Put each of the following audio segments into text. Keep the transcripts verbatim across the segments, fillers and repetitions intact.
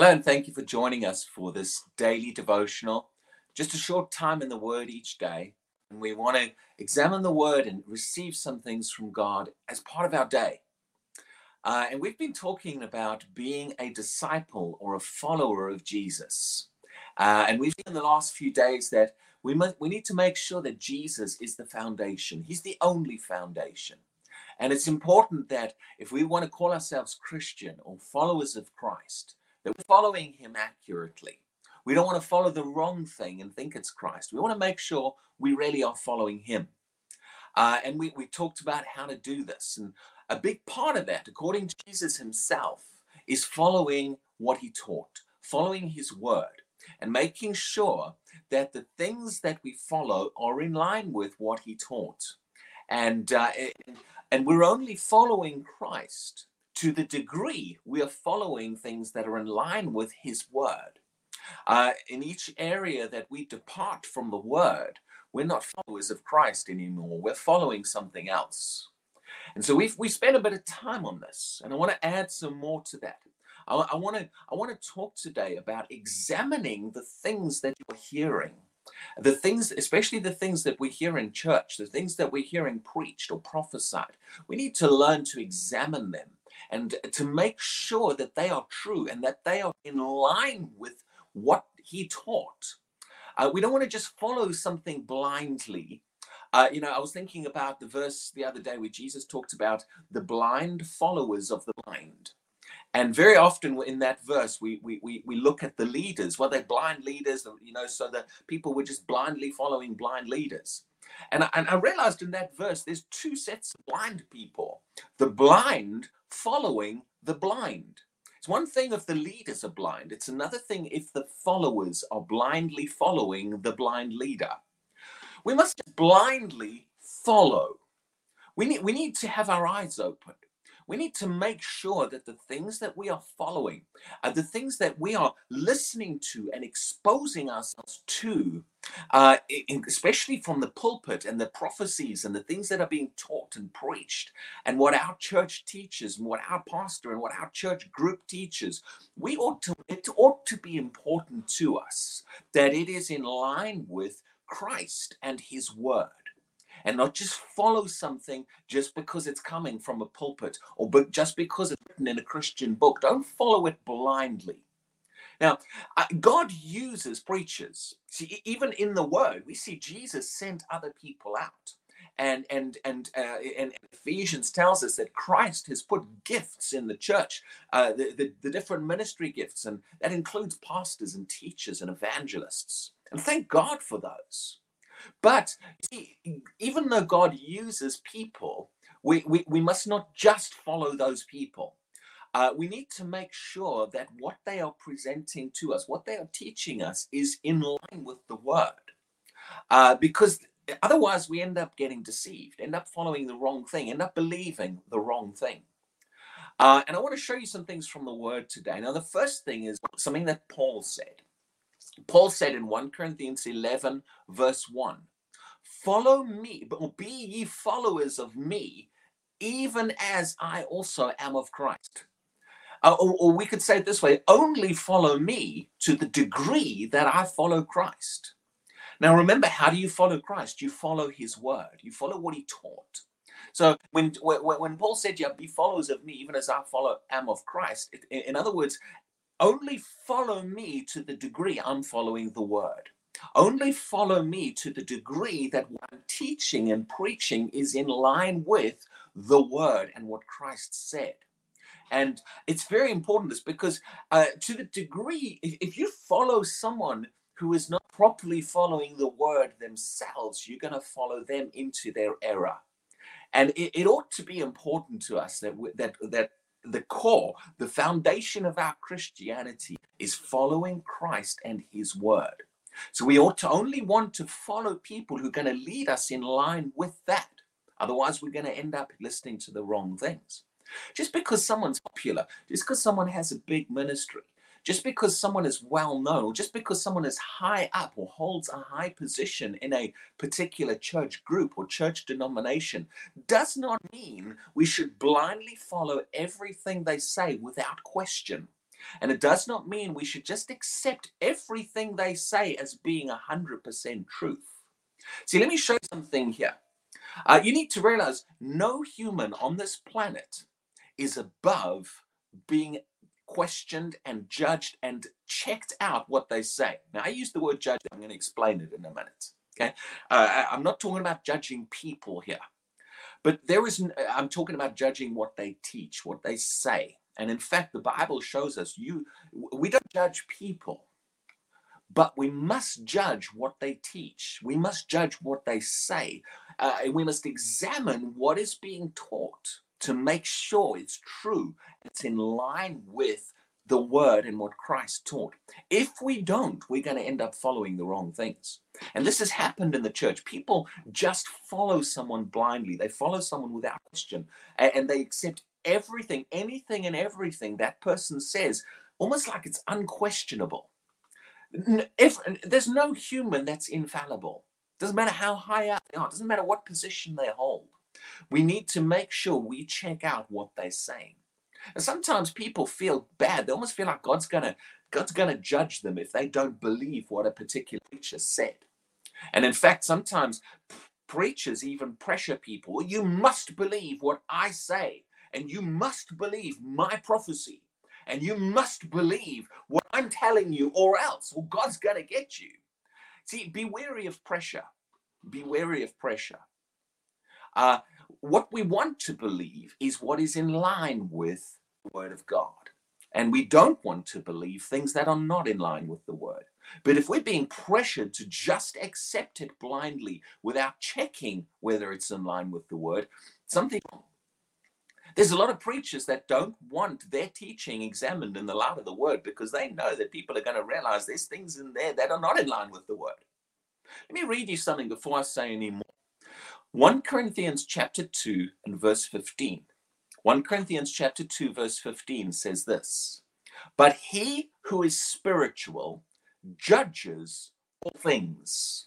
Hello, and thank you for joining us for this daily devotional. Just a short time in the Word each day, and we want to examine the Word and receive some things from God as part of our day. Uh, and we've been talking about being a disciple or a follower of Jesus. Uh, and we've seen in the last few days that we must, we need to make sure that Jesus is the foundation. He's the only foundation. And it's important that if we want to call ourselves Christian or followers of Christ, that we're following him accurately. We don't want to follow the wrong thing and think it's Christ. We want to make sure we really are following him. Uh, and we, we talked about how to do this. And a big part of that, according to Jesus himself, is following what he taught, following his word, and making sure that the things that we follow are in line with what he taught. And, uh, and we're only following Christ to the degree we are following things that are in line with his word. Uh, in each area that we depart from the word, we're not followers of Christ anymore. We're following something else. And so we've we spent a bit of time on this, and I want to add some more to that. I, I want to I want to talk today about examining the things that you're hearing, the things, especially the things that we hear in church, the things that we're hearing preached or prophesied. We need to learn to examine them, and to make sure that they are true and that they are in line with what he taught. Uh, we don't want to just follow something blindly. Uh, you know, I was thinking about the verse the other day where Jesus talked about the blind followers of the blind. And very often in that verse, we we we, we look at the leaders. Well, they're blind leaders, you know, so that people were just blindly following blind leaders. And I, and I realized in that verse, there's two sets of blind people. The blind following the blind. It's one thing if the leaders are blind. It's another thing if the followers are blindly following the blind leader. We must blindly follow. We need, we need to have our eyes open. We need to make sure that the things that we are following are the things that we are listening to and exposing ourselves to, uh, in, especially from the pulpit and the prophecies and the things that are being taught and preached and what our church teaches and what our pastor and what our church group teaches. We ought to, it ought to be important to us that it is in line with Christ and his word, and not just follow something just because it's coming from a pulpit or just because it's written in a Christian book. Don't follow it blindly. Now, uh, God uses preachers. See, even in the word, we see Jesus sent other people out. And and and, uh, and Ephesians tells us that Christ has put gifts in the church, uh, the, the, the different ministry gifts, and that includes pastors and teachers and evangelists. And thank God for those. But see, even though God uses people, we, we, we must not just follow those people. Uh, we need to make sure that what they are presenting to us, what they are teaching us, is in line with the word. Uh, because otherwise we end up getting deceived, end up following the wrong thing, end up believing the wrong thing. Uh, and I want to show you some things from the word today. Now, the first thing is something that Paul said. Paul said in First Corinthians eleven, verse one, "Follow me, or be ye followers of me, even as I also am of Christ." Uh, or, or we could say it this way, only follow me to the degree that I follow Christ. Now remember, how do you follow Christ? You follow his word. You follow what he taught. So when, when Paul said, yeah, be followers of me, even as I follow am of Christ, in, in other words, only follow me to the degree I'm following the word. Only follow me to the degree that what I'm teaching and preaching is in line with the word and what Christ said. And it's very important this, because uh, to the degree, if, if you follow someone who is not properly following the word themselves, you're going to follow them into their error. And it, it ought to be important to us that that that. The core, the foundation of our Christianity is following Christ and his word. So we ought to only want to follow people who are going to lead us in line with that. Otherwise, we're going to end up listening to the wrong things. Just because someone's popular, just because someone has a big ministry, just because someone is well known, just because someone is high up or holds a high position in a particular church group or church denomination, does not mean we should blindly follow everything they say without question. And it does not mean we should just accept everything they say as being one hundred percent truth. See, let me show you something here. Uh, you need to realize no human on this planet is above being questioned and judged and checked out what they say. Now, I use the word judge. I'm going to explain it in a minute. Okay, uh, I'm not talking about judging people here, but there is, I'm talking about judging what they teach, what they say. And in fact, the Bible shows us you, we don't judge people, but we must judge what they teach. We must judge what they say. Uh, and we must examine what is being taught to make sure it's true. It's in line with the word and what Christ taught. If we don't, we're going to end up following the wrong things. And this has happened in the church. People just follow someone blindly. They follow someone without question, and they accept everything, anything and everything that person says, almost like it's unquestionable. If there's no human that's infallible, doesn't matter how high up they are, doesn't matter what position they hold, we need to make sure we check out what they're saying. And sometimes people feel bad. They almost feel like God's gonna God's gonna judge them if they don't believe what a particular preacher said. And in fact, sometimes preachers even pressure people. You must believe what I say, and you must believe my prophecy, and you must believe what I'm telling you, or else, well, God's gonna get you. See, be wary of pressure. Be wary of pressure. Uh, What we want to believe is what is in line with the Word of God. And we don't want to believe things that are not in line with the Word. But if we're being pressured to just accept it blindly without checking whether it's in line with the Word, something... There's a lot of preachers that don't want their teaching examined in the light of the Word because they know that people are going to realize there's things in there that are not in line with the Word. Let me read you something before I say any more. First Corinthians chapter two and verse fifteen. First Corinthians chapter two verse fifteen says this: "But he who is spiritual judges all things,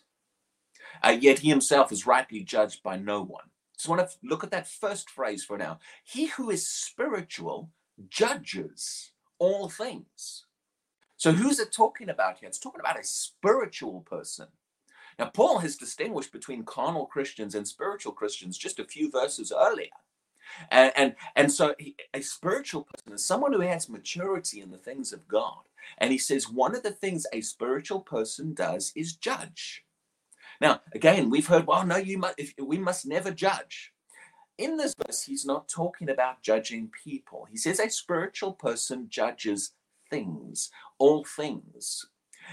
uh, yet he himself is rightly judged by no one." Just want to look at that first phrase for now. He who is spiritual judges all things. So who's it talking about here? It's talking about a spiritual person. Now, Paul has distinguished between carnal Christians and spiritual Christians just a few verses earlier. And, and, and so he, a spiritual person is someone who has maturity in the things of God. And he says one of the things a spiritual person does is judge. Now, again, we've heard, well, no, you must, if, we must never judge. In this verse, he's not talking about judging people. He says a spiritual person judges things, all things.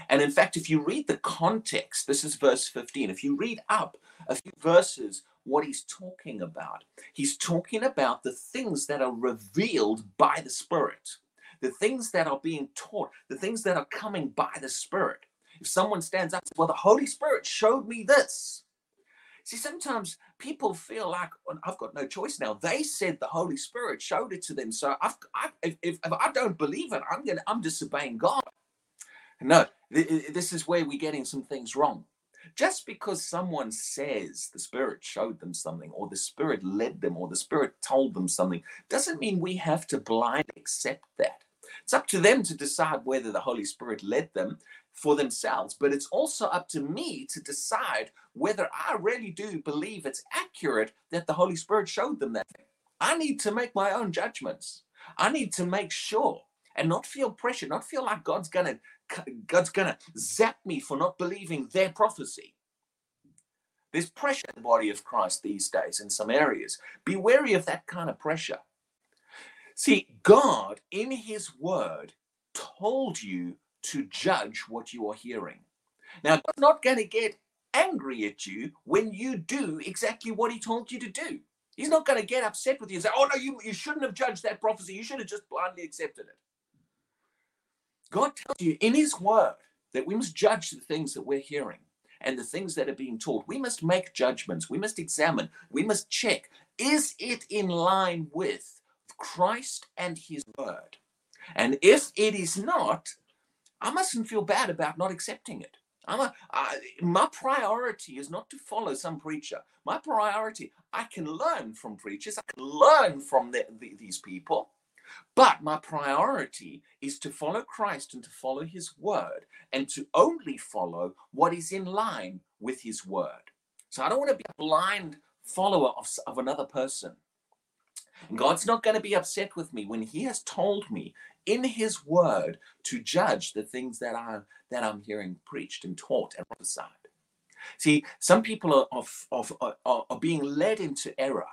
And in fact, if you read the context, this is verse fifteen. If you read up a few verses, what he's talking about, he's talking about the things that are revealed by the Spirit, the things that are being taught, the things that are coming by the Spirit. If someone stands up and says, well, the Holy Spirit showed me this. See, sometimes people feel like, well, I've got no choice now. They said the Holy Spirit showed it to them. So I've, I, if, if I don't believe it, I'm, gonna, I'm disobeying God. No, this is where we're getting some things wrong. Just because someone says the Spirit showed them something, or the Spirit led them, or the Spirit told them something, doesn't mean we have to blindly accept that. It's up to them to decide whether the Holy Spirit led them for themselves, but it's also up to me to decide whether I really do believe it's accurate that the Holy Spirit showed them that thing. I need to make my own judgments. I need to make sure and not feel pressure, not feel like God's going to God's going to zap me for not believing their prophecy. There's pressure in the body of Christ these days in some areas. Be wary of that kind of pressure. See, God in his word told you to judge what you are hearing. Now, God's not going to get angry at you when you do exactly what he told you to do. He's not going to get upset with you and say, oh, no, you, you shouldn't have judged that prophecy. You should have just blindly accepted it. God tells you in his word that we must judge the things that we're hearing and the things that are being taught. We must make judgments. We must examine. We must check. Is it in line with Christ and his word? And if it is not, I mustn't feel bad about not accepting it. I'm a, I, my priority is not to follow some preacher. My priority, I can learn from preachers. I can learn from the, the, these people. But my priority is to follow Christ and to follow his word and to only follow what is in line with his word. So I don't want to be a blind follower of, of another person. And God's not going to be upset with me when he has told me in his word to judge the things that, I, that I'm hearing preached and taught and prophesied. See, some people are, of, of, are, are being led into error.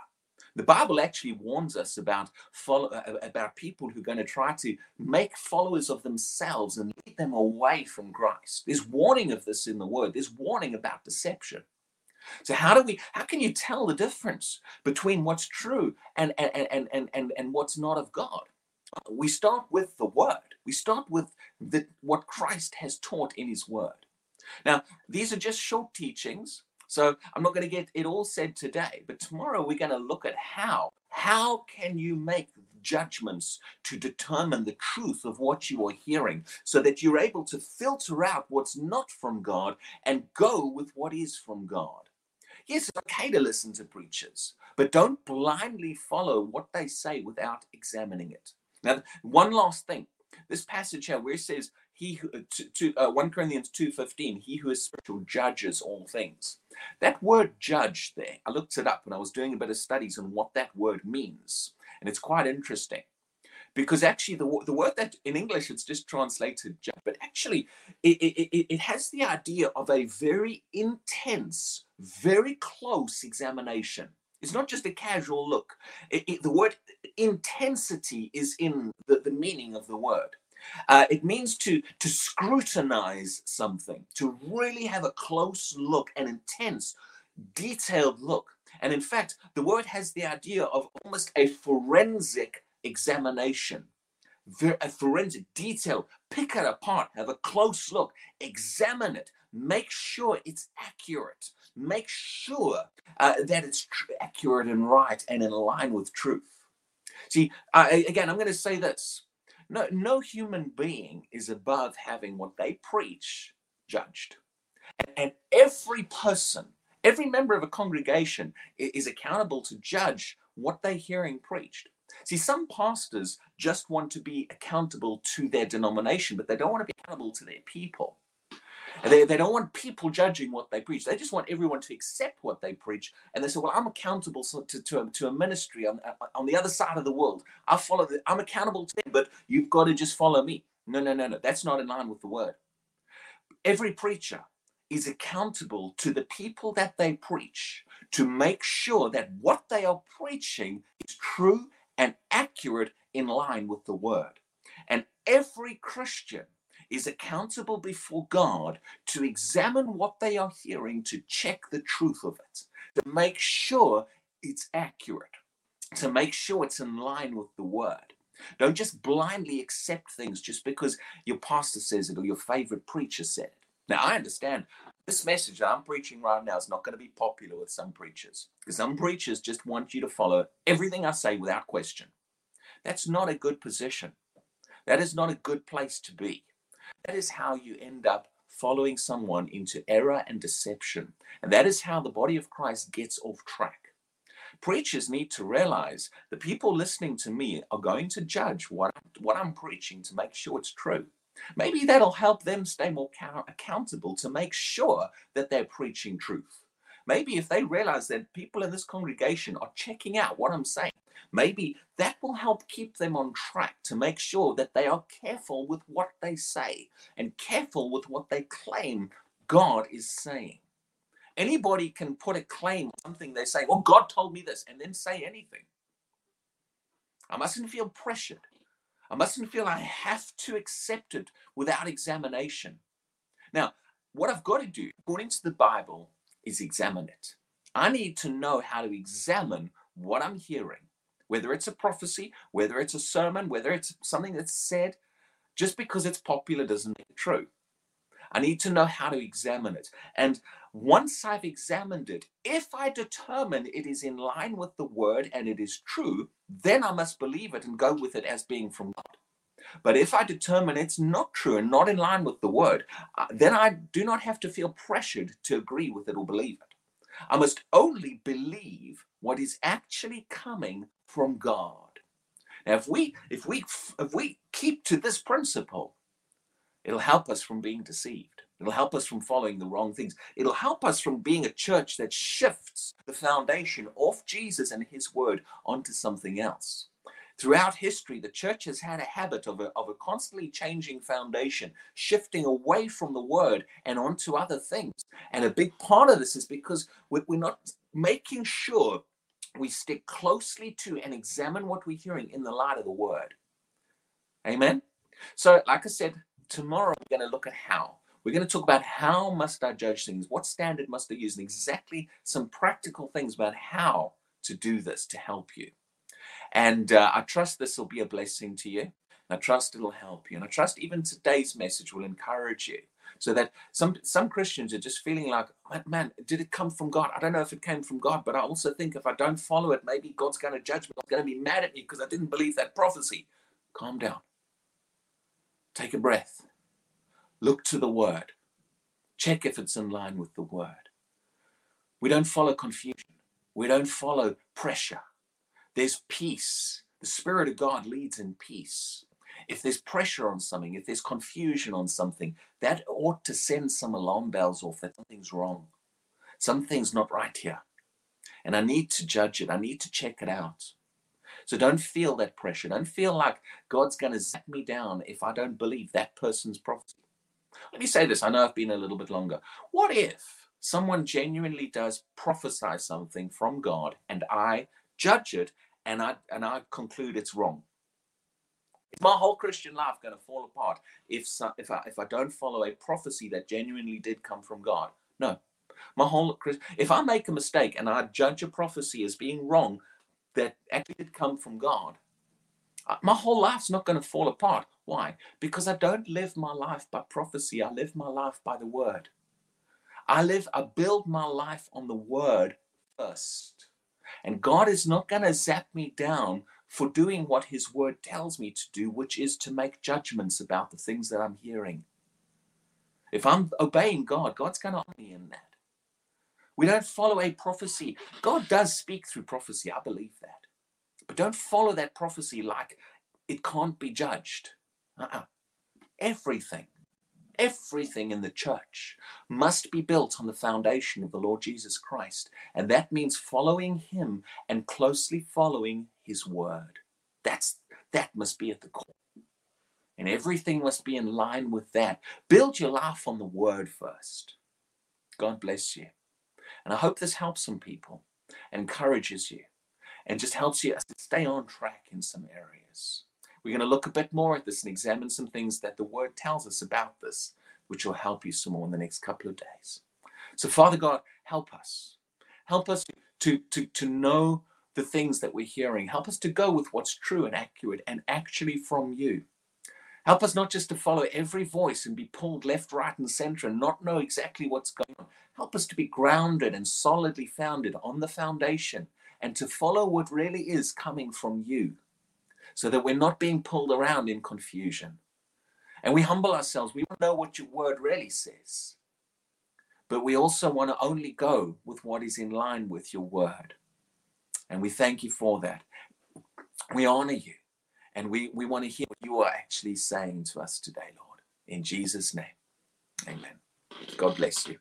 The Bible actually warns us about follow, about people who are going to try to make followers of themselves and lead them away from Christ. There's warning of this in the Word. There's warning about deception. So how do we? How can you tell the difference between what's true and and and and and, and what's not of God? We start with the Word. We start with the, what Christ has taught in His Word. Now, these are just short teachings. So I'm not going to get it all said today, but tomorrow we're going to look at how. How can you make judgments to determine the truth of what you are hearing so that you're able to filter out what's not from God and go with what is from God? Yes, it's okay to listen to preachers, but don't blindly follow what they say without examining it. Now, one last thing. This passage here where it says, He who, to, to, uh, First Corinthians two fifteen, he who is spiritual judges all things. That word judge there, I looked it up and I was doing a bit of studies on what that word means. And it's quite interesting because actually the, the word that in English it's just translated judge, but actually it, it, it has the idea of a very intense, very close examination. It's not just a casual look. It, it, the word intensity is in the, the meaning of the word. Uh, it means to, to scrutinize something, to really have a close look, an intense, detailed look. And in fact, the word has the idea of almost a forensic examination, a forensic detail, pick it apart, have a close look, examine it, make sure it's accurate, make sure uh, that it's tr- accurate and right and in line with truth. See, uh, again, I'm going to say this. No, no human being is above having what they preach judged. And, and every person, every member of a congregation is, is accountable to judge what they're hearing preached. See, some pastors just want to be accountable to their denomination, but they don't want to be accountable to their people. And they, they don't want people judging what they preach. They just want everyone to accept what they preach. And they say, well, I'm accountable to, to, a, to a ministry on, on the other side of the world. I follow the, I'm accountable to them, but you've got to just follow me. No, no, no, no. That's not in line with the word. Every preacher is accountable to the people that they preach to make sure that what they are preaching is true and accurate in line with the word. And every Christian is accountable before God to examine what they are hearing, to check the truth of it, to make sure it's accurate, to make sure it's in line with the word. Don't just blindly accept things just because your pastor says it or your favorite preacher said it. Now, I understand this message that I'm preaching right now is not going to be popular with some preachers, because some preachers just want you to follow everything I say without question. That's not a good position. That is not a good place to be. That is how you end up following someone into error and deception. And that is how the body of Christ gets off track. Preachers need to realize the people listening to me are going to judge what, what I'm preaching to make sure it's true. Maybe that'll help them stay more ca- accountable to make sure that they're preaching truth. Maybe if they realize that people in this congregation are checking out what I'm saying, maybe that will help keep them on track to make sure that they are careful with what they say and careful with what they claim God is saying. Anybody can put a claim, something they say, well, God told me this, and then say anything. I mustn't feel pressured. I mustn't feel I have to accept it without examination. Now, what I've got to do, according to the Bible, is examine it. I need to know how to examine what I'm hearing. Whether it's a prophecy, whether it's a sermon, whether it's something that's said, just because it's popular doesn't make it true. I need to know how to examine it. And once I've examined it, if I determine it is in line with the word and it is true, then I must believe it and go with it as being from God. But if I determine it's not true and not in line with the word, then I do not have to feel pressured to agree with it or believe it. I must only believe what is actually coming from God. Now, if we if we if we keep to this principle, it'll help us from being deceived. It'll help us from following the wrong things. It'll help us from being a church that shifts the foundation off Jesus and his word onto something else. Throughout history, the church has had a habit of a, of a constantly changing foundation, shifting away from the word and onto other things. And a big part of this is because we're not making sure we stick closely to and examine what we're hearing in the light of the word. Amen? So, like I said, tomorrow we're going to look at how. We're going to talk about how must I judge things, what standard must I use, and exactly some practical things about how to do this to help you. And uh, I trust this will be a blessing to you. I trust it'll help you. And I trust even today's message will encourage you. So that some some Christians are just feeling like, man, did it come from God? I don't know if it came from God, but I also think if I don't follow it, maybe God's going to judge me. God's going to be mad at me because I didn't believe that prophecy. Calm down. Take a breath. Look to the word. Check if it's in line with the word. We don't follow confusion. We don't follow pressure. There's peace. The Spirit of God leads in peace. If there's pressure on something, if there's confusion on something, that ought to send some alarm bells off that something's wrong. Something's not right here. And I need to judge it. I need to check it out. So don't feel that pressure. Don't feel like God's going to zap me down if I don't believe that person's prophecy. Let me say this. I know I've been a little bit longer. What if someone genuinely does prophesy something from God and I judge it and I and I conclude it's wrong? Is my whole Christian life going to fall apart if so, if I if I don't follow a prophecy that genuinely did come from God? No, my whole if I make a mistake and I judge a prophecy as being wrong that actually did come from God, my whole life's not going to fall apart. Why? Because I don't live my life by prophecy. I live my life by the Word. I live. I build my life on the Word first. And God is not going to zap me down for doing what his word tells me to do, which is to make judgments about the things that I'm hearing. If I'm obeying God, God's going to honor me in that. We don't follow a prophecy. God does speak through prophecy. I believe that. But don't follow that prophecy like it can't be judged. Uh-uh. Everything, everything in the church must be built on the foundation of the Lord Jesus Christ. And that means following him and closely following his word. That's that must be at the core. And everything must be in line with that. Build your life on the word first. God bless you. And I hope this helps some people, encourages you, and just helps you to stay on track in some areas. We're going to look a bit more at this and examine some things that the word tells us about this, which will help you some more in the next couple of days. So, Father God, help us. Help us to, to, to know the things that we're hearing. Help us to go with what's true and accurate and actually from you. Help us not just to follow every voice and be pulled left, right, and center and not know exactly what's going on. Help us to be grounded and solidly founded on the foundation and to follow what really is coming from you, so that we're not being pulled around in confusion. And we humble ourselves. We want to know what your word really says. But we also want to only go with what is in line with your word. And we thank you for that. We honor you. And we, we want to hear what you are actually saying to us today, Lord. In Jesus' name, amen. God bless you.